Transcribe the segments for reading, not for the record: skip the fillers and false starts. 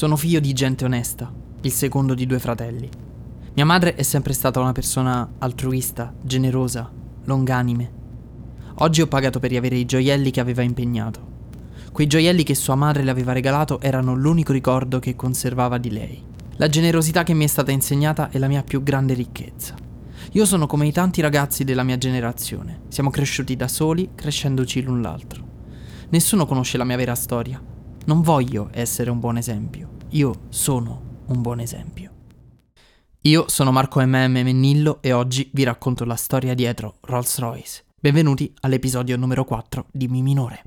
Sono figlio di gente onesta, il secondo di due fratelli. Mia madre è sempre stata una persona altruista, generosa, longanime. Oggi ho pagato per riavere i gioielli che aveva impegnato. Quei gioielli che sua madre le aveva regalato erano l'unico ricordo che conservava di lei. La generosità che mi è stata insegnata è la mia più grande ricchezza. Io sono come i tanti ragazzi della mia generazione. Siamo cresciuti da soli, crescendoci l'un l'altro. Nessuno conosce la mia vera storia. Non voglio essere un buon esempio. Io sono un buon esempio. Io sono Marco M.M. Mennillo e oggi vi racconto la storia dietro Rolls-Royce. Benvenuti all'episodio numero 4 di Mi Minore.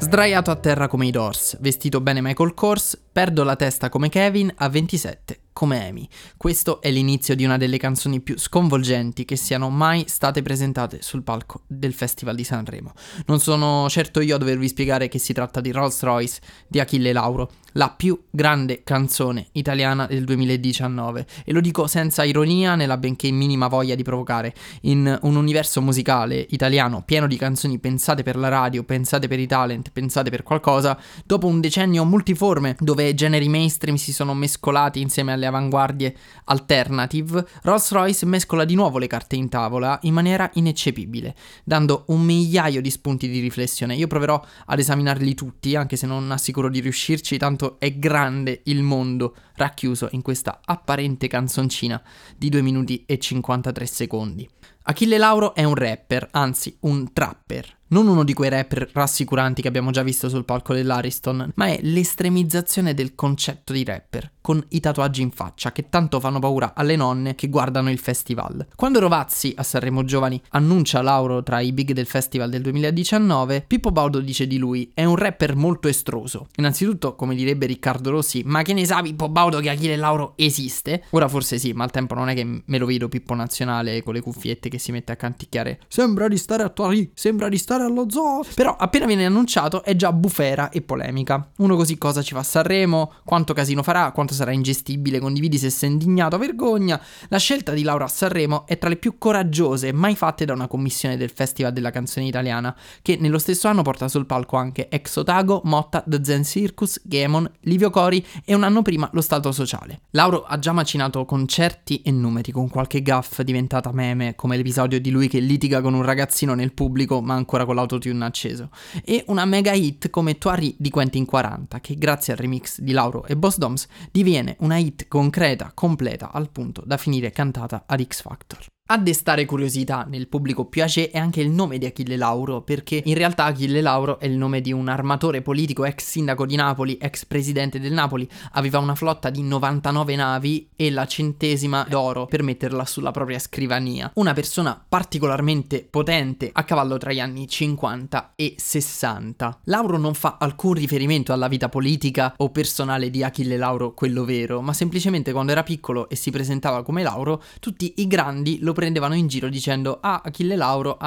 Sdraiato a terra come i Doors, vestito bene Michael Kors, perdo la testa come Kevin, a 27 come Amy. Questo è l'inizio di una delle canzoni più sconvolgenti che siano mai state presentate sul palco del Festival di Sanremo. Non sono certo io a dovervi spiegare che si tratta di Rolls-Royce di Achille Lauro, la più grande canzone italiana del 2019, e lo dico senza ironia né la benché minima voglia di provocare. In un universo musicale italiano pieno di canzoni pensate per la radio, pensate per i talent, pensate per qualcosa, dopo un decennio multiforme dove generi mainstream si sono mescolati insieme alle avanguardie alternative, Rolls-Royce mescola di nuovo le carte in tavola in maniera ineccepibile, dando un migliaio di spunti di riflessione. Io proverò ad esaminarli tutti, anche se non assicuro di riuscirci, tanto è grande il mondo racchiuso in questa apparente canzoncina di 2 minuti e 53 secondi. Achille Lauro è un rapper, anzi un trapper. Non uno di quei rapper rassicuranti che abbiamo già visto sul palco dell'Ariston, ma è l'estremizzazione del concetto di rapper, con i tatuaggi in faccia che tanto fanno paura alle nonne che guardano il festival. Quando Rovazzi a Sanremo Giovani annuncia Lauro tra i big del festival del 2019, Pippo Baudo dice di lui: è un rapper molto estroso. Innanzitutto, come direbbe Riccardo Rossi, ma che ne sa Pippo Baudo che Achille Lauro esiste? Ora forse sì, ma al tempo non è che me lo vedo Pippo Nazionale con le cuffiette che si mette a canticchiare "Sembra di stare a Torino, sembra di stare allo zoo". Però appena viene annunciato è già bufera e polemica. Uno così cosa ci fa a Sanremo? Quanto casino farà? Quanto sarà ingestibile? Condividi se sei indignato? Vergogna! La scelta di Laura a Sanremo è tra le più coraggiose mai fatte da una commissione del Festival della Canzone Italiana, che nello stesso anno porta sul palco anche Ex Otago, Motta, The Zen Circus, Gaemon, Livio Cori e un anno prima lo Stato Sociale. Lauro ha già macinato concerti e numeri, con qualche gaffe diventata meme, come l'episodio di lui che litiga con un ragazzino nel pubblico ma ancora con l'autotune acceso, e una mega hit come Tuari di Quentin 40, che grazie al remix di Lauro e Boss Doms diviene una hit concreta, completa, al punto da finire cantata ad X Factor. A destare curiosità nel pubblico più age è anche il nome di Achille Lauro, perché in realtà Achille Lauro è il nome di un armatore politico, ex sindaco di Napoli, ex presidente del Napoli. Aveva una flotta di 99 navi e la centesima d'oro per metterla sulla propria scrivania. Una persona particolarmente potente, a cavallo tra gli anni 50 e 60. Lauro non fa alcun riferimento alla vita politica o personale di Achille Lauro, quello vero, ma semplicemente quando era piccolo e si presentava come Lauro, tutti i grandi lo prendevano in giro dicendo ah Achille Lauro",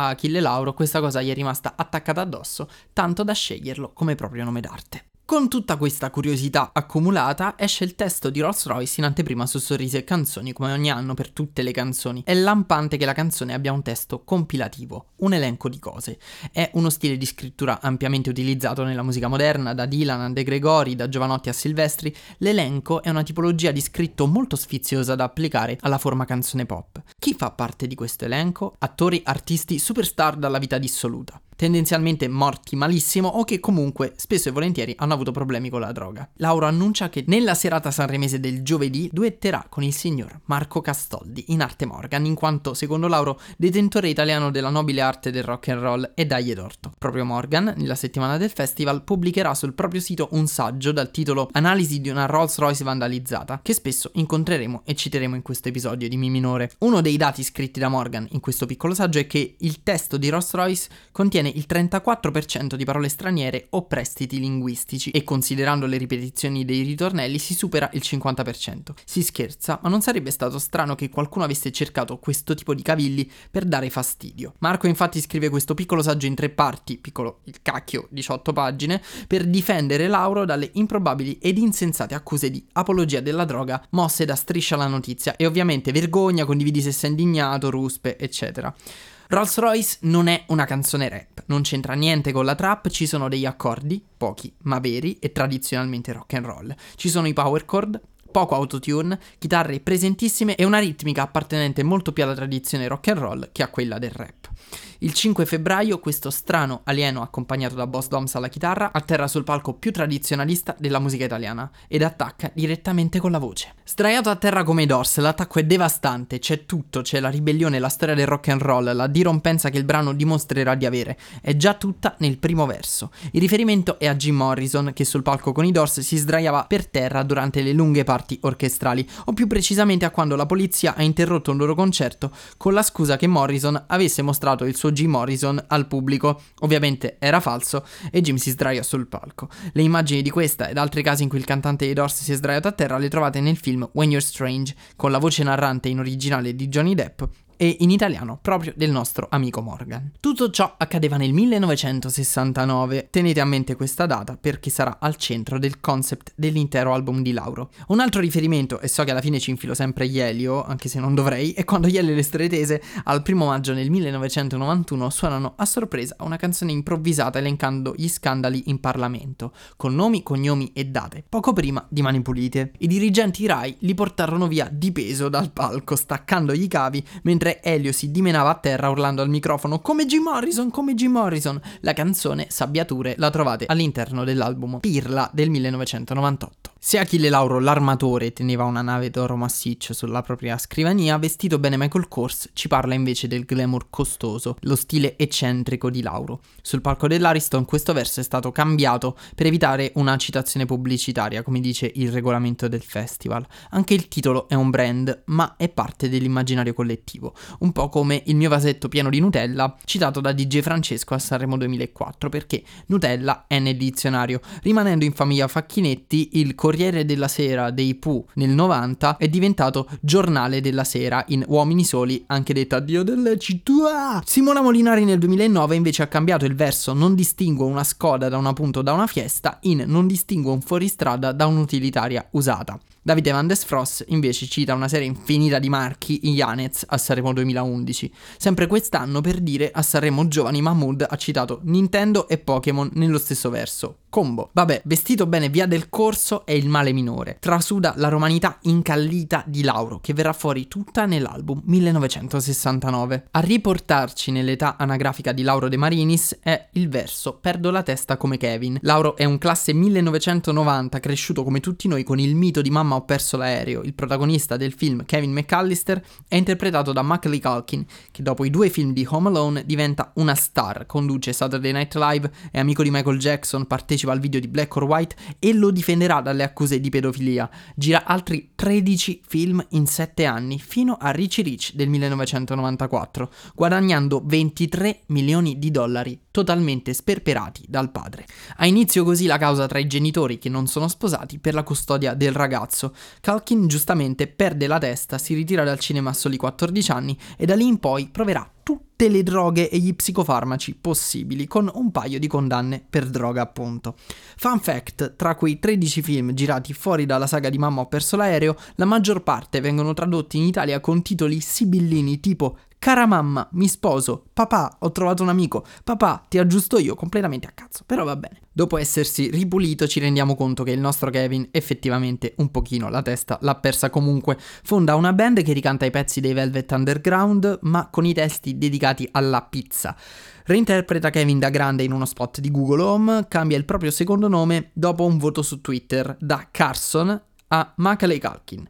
questa cosa gli è rimasta attaccata addosso, tanto da sceglierlo come proprio nome d'arte. Con tutta questa curiosità accumulata esce il testo di Rolls-Royce in anteprima su Sorrisi e Canzoni, come ogni anno per tutte le canzoni. È lampante che la canzone abbia un testo compilativo, un elenco di cose. È uno stile di scrittura ampiamente utilizzato nella musica moderna, da Dylan a De Gregori, da Giovanotti a Silvestri. L'elenco è una tipologia di scritto molto sfiziosa da applicare alla forma canzone pop. Chi fa parte di questo elenco? Attori, artisti, superstar dalla vita dissoluta, tendenzialmente morti malissimo o che comunque spesso e volentieri hanno avuto problemi con la droga. Lauro annuncia che nella serata sanremese del giovedì duetterà con il signor Marco Castoldi, in arte Morgan, in quanto secondo Lauro detentore italiano della nobile arte del rock and roll, e dagli torto. Proprio Morgan, nella settimana del festival, pubblicherà sul proprio sito un saggio dal titolo "Analisi di una Rolls-Royce vandalizzata", che spesso incontreremo e citeremo in questo episodio di Mi Minore. Uno dei dati scritti da Morgan in questo piccolo saggio è che il testo di Rolls-Royce contiene contiene il 34% di parole straniere o prestiti linguistici e, considerando le ripetizioni dei ritornelli, si supera il 50%. Si scherza, ma non sarebbe stato strano che qualcuno avesse cercato questo tipo di cavilli per dare fastidio. Marco infatti scrive questo piccolo saggio in 3 parti, piccolo il cacchio, 18 pagine, per difendere Lauro dalle improbabili ed insensate accuse di apologia della droga mosse da Striscia la Notizia e ovviamente vergogna, condividi se sei indignato, ruspe, eccetera. Rolls-Royce non è una canzone rap, non c'entra niente con la trap, ci sono degli accordi, pochi ma veri e tradizionalmente rock and roll. Ci sono i power chord, poco autotune, chitarre presentissime e una ritmica appartenente molto più alla tradizione rock and roll che a quella del rap. Il 5 febbraio questo strano alieno accompagnato da Boss Doms alla chitarra atterra sul palco più tradizionalista della musica italiana ed attacca direttamente con la voce. Sdraiato a terra come i Doors, l'attacco è devastante, c'è tutto, c'è la ribellione, la storia del rock and roll, la dirompenza che il brano dimostrerà di avere, è già tutta nel primo verso. Il riferimento è a Jim Morrison che sul palco con i Doors si sdraiava per terra durante le lunghe parti orchestrali, o più precisamente a quando la polizia ha interrotto un loro concerto con la scusa che Morrison avesse mostrato il suo Jim Morrison al pubblico. Ovviamente era falso e Jim si sdraia sul palco. Le immagini di questa ed altri casi in cui il cantante dei Doors si è sdraiato a terra le trovate nel film When You're Strange, con la voce narrante in originale di Johnny Depp e in italiano proprio del nostro amico Morgan. Tutto ciò accadeva nel 1969, tenete a mente questa data perché sarà al centro del concept dell'intero album di Lauro. Un altro riferimento, e so che alla fine ci infilo sempre Elio, anche se non dovrei, è quando Elio e le Stretese al 1° maggio del 1991 suonano a sorpresa una canzone improvvisata elencando gli scandali in Parlamento, con nomi, cognomi e date, poco prima di Mani Pulite. I dirigenti Rai li portarono via di peso dal palco, staccandogli i cavi, mentre Elio si dimenava a terra urlando al microfono "Come Jim Morrison, come Jim Morrison". La canzone Sabbiature la trovate all'interno dell'album Pirla del 1998. Se Achille Lauro l'armatore teneva una nave d'oro massiccio sulla propria scrivania, vestito bene Michael Kors ci parla invece del glamour costoso, lo stile eccentrico di Lauro. Sul palco dell'Ariston questo verso è stato cambiato per evitare una citazione pubblicitaria, come dice il regolamento del festival. Anche il titolo è un brand, ma è parte dell'immaginario collettivo, un po' come il mio vasetto pieno di Nutella citato da DJ Francesco a Sanremo 2004, perché Nutella è nel dizionario. Rimanendo in famiglia Facchinetti, il Corriere della Sera dei Pooh nel 90 è diventato Giornale della Sera in Uomini Soli, anche detta Dio delle città. Simona Molinari nel 2009 invece ha cambiato il verso "non distingo una Skoda da una punto da una Fiesta" in "non distingo un fuoristrada da un'utilitaria usata". Davide Vandesfrost invece cita una serie infinita di marchi in Janez a Sanremo 2011. Sempre quest'anno, per dire, a Sanremo Giovani Mahmood ha citato Nintendo e Pokémon nello stesso verso. Combo. Vabbè, vestito bene via del corso è il male minore. Trasuda la romanità incallita di Lauro, che verrà fuori tutta nell'album 1969. A riportarci nell'età anagrafica di Lauro De Marinis è il verso "Perdo la testa come Kevin". Lauro è un classe 1990, cresciuto come tutti noi con il mito di Mamma ho perso l'aereo. Il protagonista del film, Kevin McAllister, è interpretato da Macaulay Culkin, che dopo i 2 film di Home Alone diventa una star, conduce Saturday Night Live, è amico di Michael Jackson, partecipa al video di Black or White e lo difenderà dalle accuse di pedofilia. Gira altri 13 film in 7 anni, fino a Ricci Rich del 1994, guadagnando $23 milioni totalmente sperperati dal padre. Ha inizio così la causa tra i genitori che non sono sposati per la custodia del ragazzo. Culkin giustamente perde la testa, si ritira dal cinema a soli 14 anni e da lì in poi proverà tutte le droghe e gli psicofarmaci possibili, con un paio di condanne per droga appunto. Fun fact, tra quei 13 film girati fuori dalla saga di Mamma ho perso l'aereo, la maggior parte vengono tradotti in Italia con titoli sibillini tipo "Cara mamma, mi sposo", "Papà, ho trovato un amico", "Papà, ti aggiusto io", completamente a cazzo, però va bene. Dopo essersi ripulito ci rendiamo conto che il nostro Kevin effettivamente un pochino la testa l'ha persa comunque. Fonda una band che ricanta i pezzi dei Velvet Underground, ma con i testi dedicati alla pizza. Reinterpreta Kevin da grande in uno spot di Google Home, cambia il proprio secondo nome dopo un voto su Twitter da Carson a Macaulay Culkin.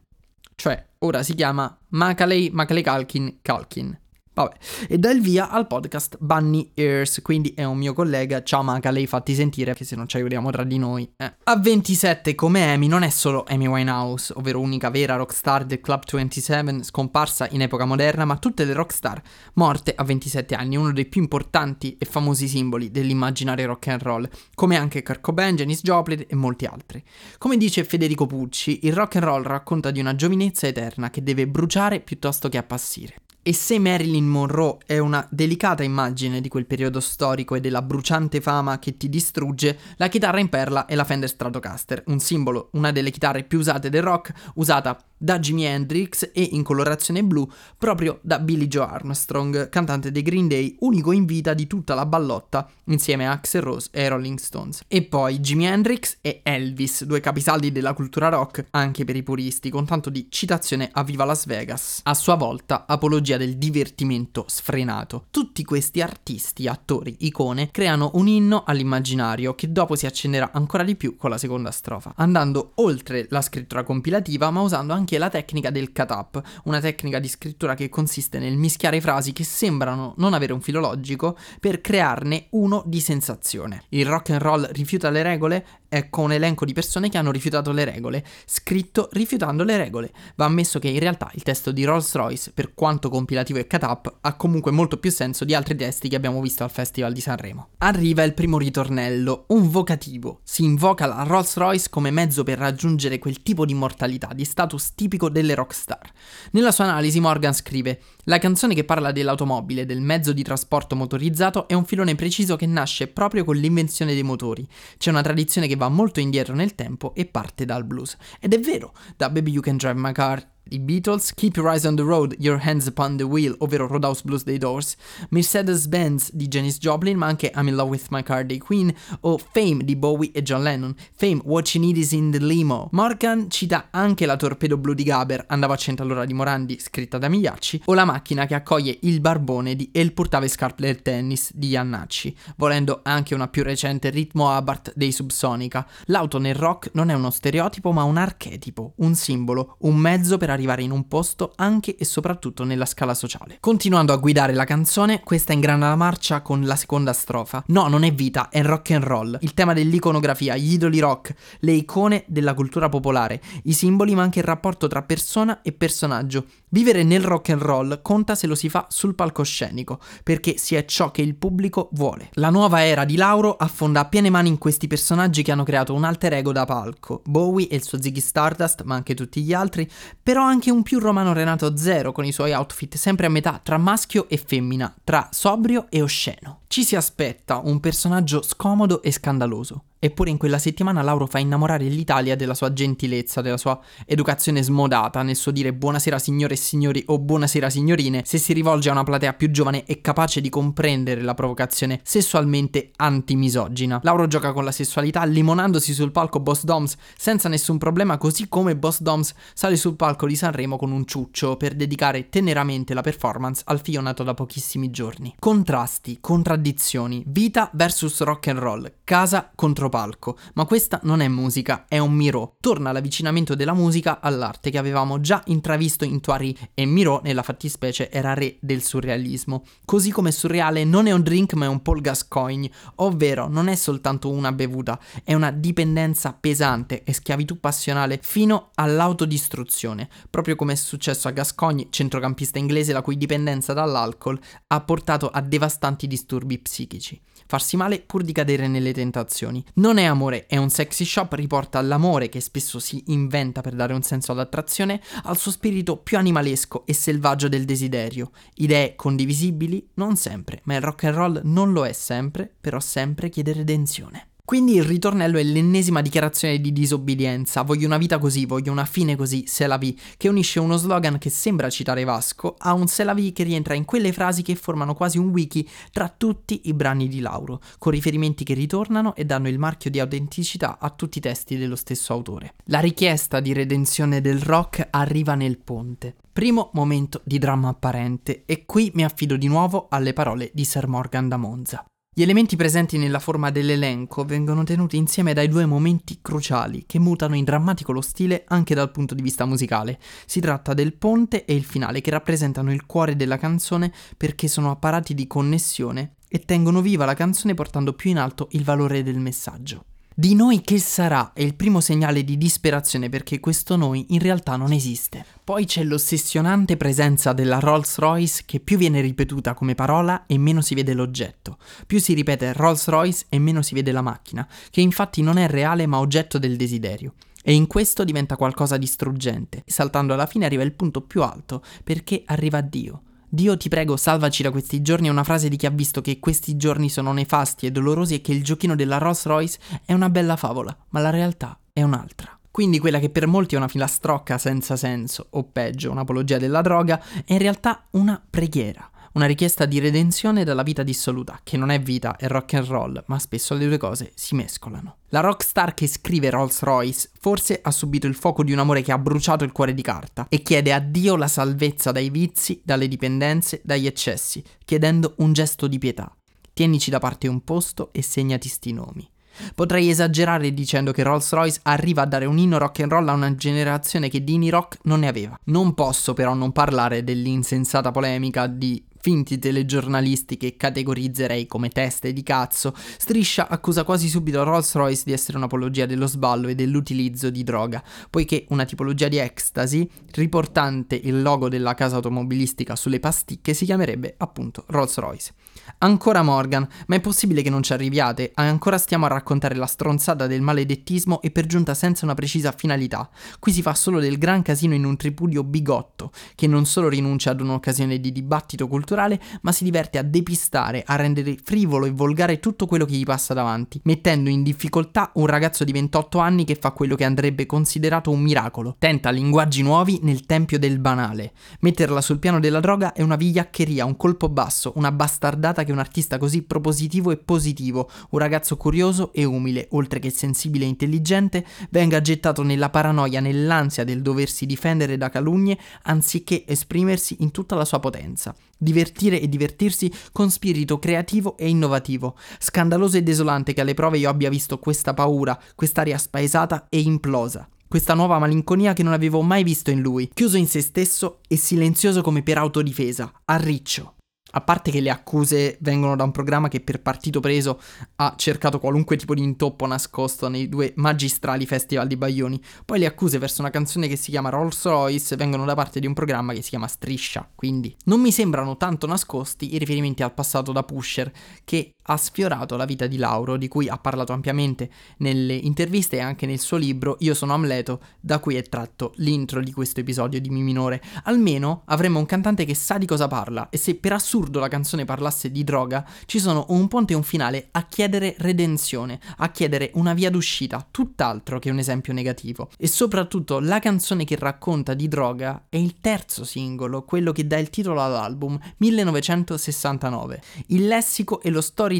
Cioè, ora si chiama Macaulay Culkin. Vabbè. E dà il via al podcast Bunny Ears, quindi è un mio collega. Ciao Macaulay, fatti sentire, che se non ci aiutiamo tra di noi. A 27 come Amy non è solo Amy Winehouse, ovvero unica vera rockstar del Club 27 scomparsa in epoca moderna, ma tutte le rockstar morte a 27 anni, uno dei più importanti e famosi simboli dell'immaginario rock and roll, come anche Kurt Cobain, Janis Joplin e molti altri. Come dice Federico Pucci, il rock and roll racconta di una giovinezza eterna che deve bruciare piuttosto che appassire. E se Marilyn Monroe è una delicata immagine di quel periodo storico e della bruciante fama che ti distrugge, la chitarra in perla è la Fender Stratocaster, un simbolo, una delle chitarre più usate del rock, usata da Jimi Hendrix e in colorazione blu proprio da Billy Joe Armstrong, cantante dei Green Day, unico in vita di tutta la ballotta insieme a Axl Rose e Rolling Stones. E poi Jimi Hendrix e Elvis, due capisaldi della cultura rock anche per i puristi, con tanto di citazione a Viva Las Vegas, a sua volta apologia del divertimento sfrenato. Tutti questi artisti, attori, icone, creano un inno all'immaginario che dopo si accenderà ancora di più con la seconda strofa, andando oltre la scrittura compilativa ma usando anche la tecnica del cut-up, una tecnica di scrittura che consiste nel mischiare frasi che sembrano non avere un filo logico per crearne uno di sensazione. Il rock and roll rifiuta le regole, ecco un elenco di persone che hanno rifiutato le regole, scritto rifiutando le regole. Va ammesso che in realtà il testo di Rolls-Royce, per quanto compilativo e cut-up, ha comunque molto più senso di altri testi che abbiamo visto al Festival di Sanremo. Arriva il primo ritornello, un vocativo. Si invoca la Rolls-Royce come mezzo per raggiungere quel tipo di immortalità, di status tipico delle rockstar. Nella sua analisi Morgan scrive: la canzone che parla dell'automobile, del mezzo di trasporto motorizzato, è un filone preciso che nasce proprio con l'invenzione dei motori. C'è una tradizione che va molto indietro nel tempo e parte dal blues. Ed è vero, da Baby You Can Drive My Car, i Beatles, Keep Your Eyes on the Road, Your Hands Upon the Wheel, ovvero Roadhouse Blues dei Doors, Mercedes-Benz di Janis Joplin, ma anche I'm in Love with My Car dei Queen, o Fame di Bowie e John Lennon, Fame, What You Need Is in the Limo. Morgan cita anche la Torpedo Blu di Gaber, Andavo a 100 all'ora di Morandi, scritta da Migliacci, o La Macchina che accoglie il barbone di El Portave Scarpe del Tennis di Iannacci, volendo anche una più recente Ritmo Abarth dei Subsonica. L'auto nel rock non è uno stereotipo ma un archetipo, un simbolo, un mezzo per arrivare in un posto anche e soprattutto nella scala sociale. Continuando a guidare la canzone, questa ingrana la marcia con la seconda strofa. No, non è vita, è rock and roll. Il tema dell'iconografia, gli idoli rock, le icone della cultura popolare, i simboli ma anche il rapporto tra persona e personaggio. Vivere nel rock and roll conta se lo si fa sul palcoscenico, perché si è ciò che il pubblico vuole. La nuova era di Lauro affonda a piene mani in questi personaggi che hanno creato un alter ego da palco. Bowie e il suo Ziggy Stardust, ma anche tutti gli altri, però anche un più Romano Renato Zero con i suoi outfit sempre a metà tra maschio e femmina, tra sobrio e osceno. Ci si aspetta un personaggio scomodo e scandaloso. Eppure in quella settimana Lauro fa innamorare l'Italia della sua gentilezza, della sua educazione smodata, nel suo dire buonasera signore e signori o buonasera signorine, se si rivolge a una platea più giovane e capace di comprendere la provocazione sessualmente antimisogina. Lauro gioca con la sessualità limonandosi sul palco Boss Doms senza nessun problema, così come Boss Doms sale sul palco di Sanremo con un ciuccio per dedicare teneramente la performance al figlio nato da pochissimi giorni. Contrasti, contraddizioni, vita versus rock and roll, casa contro palco, ma questa non è musica, è un Mirò. Torna l'avvicinamento della musica all'arte che avevamo già intravisto in Thoiry, e Mirò nella fattispecie era re del surrealismo. Così come surreale non è un drink ma è un Paul Gascoigne, ovvero non è soltanto una bevuta, è una dipendenza pesante e schiavitù passionale fino all'autodistruzione, proprio come è successo a Gascoigne, centrocampista inglese la cui dipendenza dall'alcol ha portato a devastanti disturbi psichici. Farsi male pur di cadere nelle tentazioni. Non è amore, è un sexy shop, riporta all'amore che spesso si inventa per dare un senso all'attrazione, al suo spirito più animalesco e selvaggio del desiderio. Idee condivisibili non sempre, ma il rock and roll non lo è sempre, però sempre chiede redenzione. Quindi il ritornello è l'ennesima dichiarazione di disobbedienza, voglio una vita così, voglio una fine così, c'est la vie, che unisce uno slogan che sembra citare Vasco a un c'est la vie che rientra in quelle frasi che formano quasi un wiki tra tutti i brani di Lauro, con riferimenti che ritornano e danno il marchio di autenticità a tutti i testi dello stesso autore. La richiesta di redenzione del rock arriva nel ponte. Primo momento di dramma apparente, e qui mi affido di nuovo alle parole di Sir Morgan da Monza. Gli elementi presenti nella forma dell'elenco vengono tenuti insieme dai due momenti cruciali che mutano in drammatico lo stile anche dal punto di vista musicale. Si tratta del ponte e il finale, che rappresentano il cuore della canzone perché sono apparati di connessione e tengono viva la canzone portando più in alto il valore del messaggio. Di noi che sarà è il primo segnale di disperazione, perché questo noi in realtà non esiste. Poi c'è l'ossessionante presenza della Rolls-Royce, che più viene ripetuta come parola e meno si vede l'oggetto. Più si ripete Rolls-Royce e meno si vede la macchina, che infatti non è reale ma oggetto del desiderio. E in questo diventa qualcosa di struggente. Saltando alla fine arriva il punto più alto, perché arriva Dio. Dio, ti prego, salvaci da questi giorni è una frase di chi ha visto che questi giorni sono nefasti e dolorosi e che il giochino della Rolls-Royce è una bella favola, ma la realtà è un'altra. Quindi quella che per molti è una filastrocca senza senso, o peggio, un'apologia della droga, è in realtà una preghiera, una richiesta di redenzione dalla vita dissoluta, che non è vita, è rock and roll, ma spesso le due cose si mescolano. La rockstar che scrive Rolls-Royce forse ha subito il fuoco di un amore che ha bruciato il cuore di carta e chiede a Dio la salvezza dai vizi, dalle dipendenze, dagli eccessi, chiedendo un gesto di pietà. Tienici da parte un posto e segnati sti nomi. Potrei esagerare dicendo che Rolls-Royce arriva a dare un inno rock and roll a una generazione che di indie rock non ne aveva. Non posso però non parlare dell'insensata polemica di finti telegiornalisti che categorizzerei come teste di cazzo. Striscia accusa quasi subito Rolls-Royce di essere un'apologia dello sballo e dell'utilizzo di droga, poiché una tipologia di ecstasy riportante il logo della casa automobilistica sulle pasticche si chiamerebbe appunto Rolls-Royce. Ancora Morgan, ma è possibile che non ci arriviate? Ancora stiamo a raccontare la stronzata del maledettismo e per giunta senza una precisa finalità. Qui si fa solo del gran casino in un tripudio bigotto che non solo rinuncia ad un'occasione di dibattito culturale, ma si diverte a depistare, a rendere frivolo e volgare tutto quello che gli passa davanti, mettendo in difficoltà un ragazzo di 28 anni che fa quello che andrebbe considerato un miracolo. Tenta linguaggi nuovi nel tempio del banale. Metterla sul piano della droga è una vigliaccheria, un colpo basso, una bastardata che un artista così propositivo e positivo, un ragazzo curioso e umile, oltre che sensibile e intelligente, venga gettato nella paranoia, nell'ansia del doversi difendere da calunnie, anziché esprimersi in tutta la sua potenza. Divertire e divertirsi con spirito creativo e innovativo. Scandaloso e desolante che alle prove io abbia visto questa paura, quest'aria spaesata e implosa, questa nuova malinconia che non avevo mai visto in lui, chiuso in se stesso e silenzioso come per autodifesa, a riccio. A parte che le accuse vengono da un programma che per partito preso ha cercato qualunque tipo di intoppo nascosto nei due magistrali festival di Baglioni. Poi le accuse verso una canzone che si chiama Rolls-Royce vengono da parte di un programma che si chiama Striscia. Quindi non mi sembrano tanto nascosti i riferimenti al passato da pusher, che ha sfiorato la vita di Lauro, di cui ha parlato ampiamente nelle interviste e anche nel suo libro Io sono Amleto, da cui è tratto l'intro di questo episodio di Mi Minore. Almeno avremo un cantante che sa di cosa parla, e se per assurdo la canzone parlasse di droga, ci sono un ponte e un finale a chiedere redenzione, a chiedere una via d'uscita, tutt'altro che un esempio negativo. E soprattutto la canzone che racconta di droga è il terzo singolo, quello che dà il titolo all'album, 1969. Il lessico e lo storytelling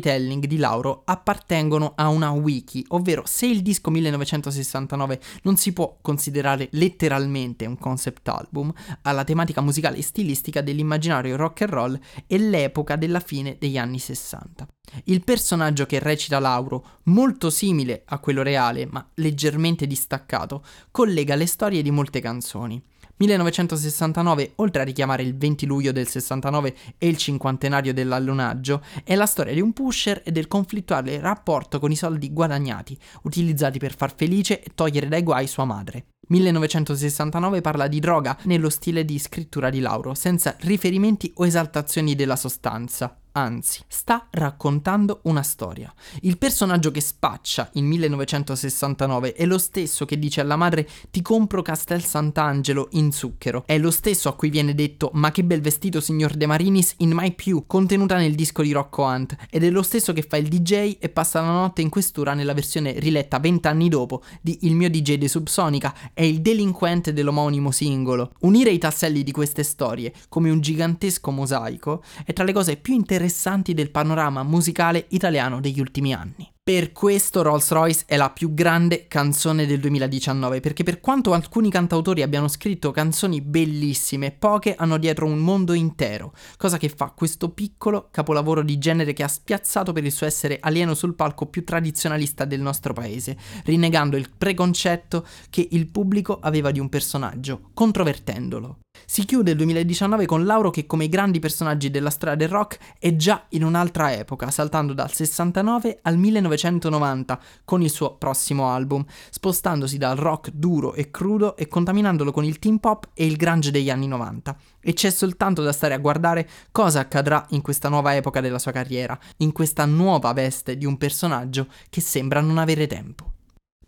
di Lauro appartengono a una wiki, ovvero se il disco 1969 non si può considerare letteralmente un concept album, alla tematica musicale e stilistica dell'immaginario rock and roll e l'epoca della fine degli anni 60. Il personaggio che recita Lauro, molto simile a quello reale ma leggermente distaccato, collega le storie di molte canzoni. 1969, oltre a richiamare il 20 luglio del 69 e il cinquantenario dell'allunaggio, è la storia di un pusher e del conflittuale rapporto con i soldi guadagnati, utilizzati per far felice e togliere dai guai sua madre. 1969 parla di droga nello stile di scrittura di Lauro, senza riferimenti o esaltazioni della sostanza. Anzi, sta raccontando una storia. Il personaggio che spaccia in 1969 è lo stesso che dice alla madre ti compro Castel Sant'Angelo in zucchero. È lo stesso a cui viene detto ma che bel vestito signor De Marinis in Mai Più, contenuta nel disco di Rocco Hunt. Ed è lo stesso che fa il DJ e passa la notte in questura nella versione riletta 20 anni dopo di Il mio DJ di Subsonica. È il delinquente dell'omonimo singolo. Unire i tasselli di queste storie come un gigantesco mosaico è tra le cose più interessanti del panorama musicale italiano degli ultimi anni. Per questo Rolls-Royce è la più grande canzone del 2019, perché per quanto alcuni cantautori abbiano scritto canzoni bellissime, poche hanno dietro un mondo intero, cosa che fa questo piccolo capolavoro di genere che ha spiazzato per il suo essere alieno sul palco più tradizionalista del nostro paese, rinnegando il preconcetto che il pubblico aveva di un personaggio, controvertendolo. Si chiude il 2019 con Lauro che, come i grandi personaggi della storia del rock, è già in un'altra epoca, saltando dal 69 al 1990 con il suo prossimo album, spostandosi dal rock duro e crudo e contaminandolo con il teen pop e il grunge degli anni 90. E c'è soltanto da stare a guardare cosa accadrà in questa nuova epoca della sua carriera, in questa nuova veste di un personaggio che sembra non avere tempo.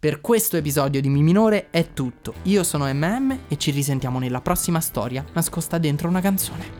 Per questo episodio di Mi Minore è tutto, io sono MM e ci risentiamo nella prossima storia nascosta dentro una canzone.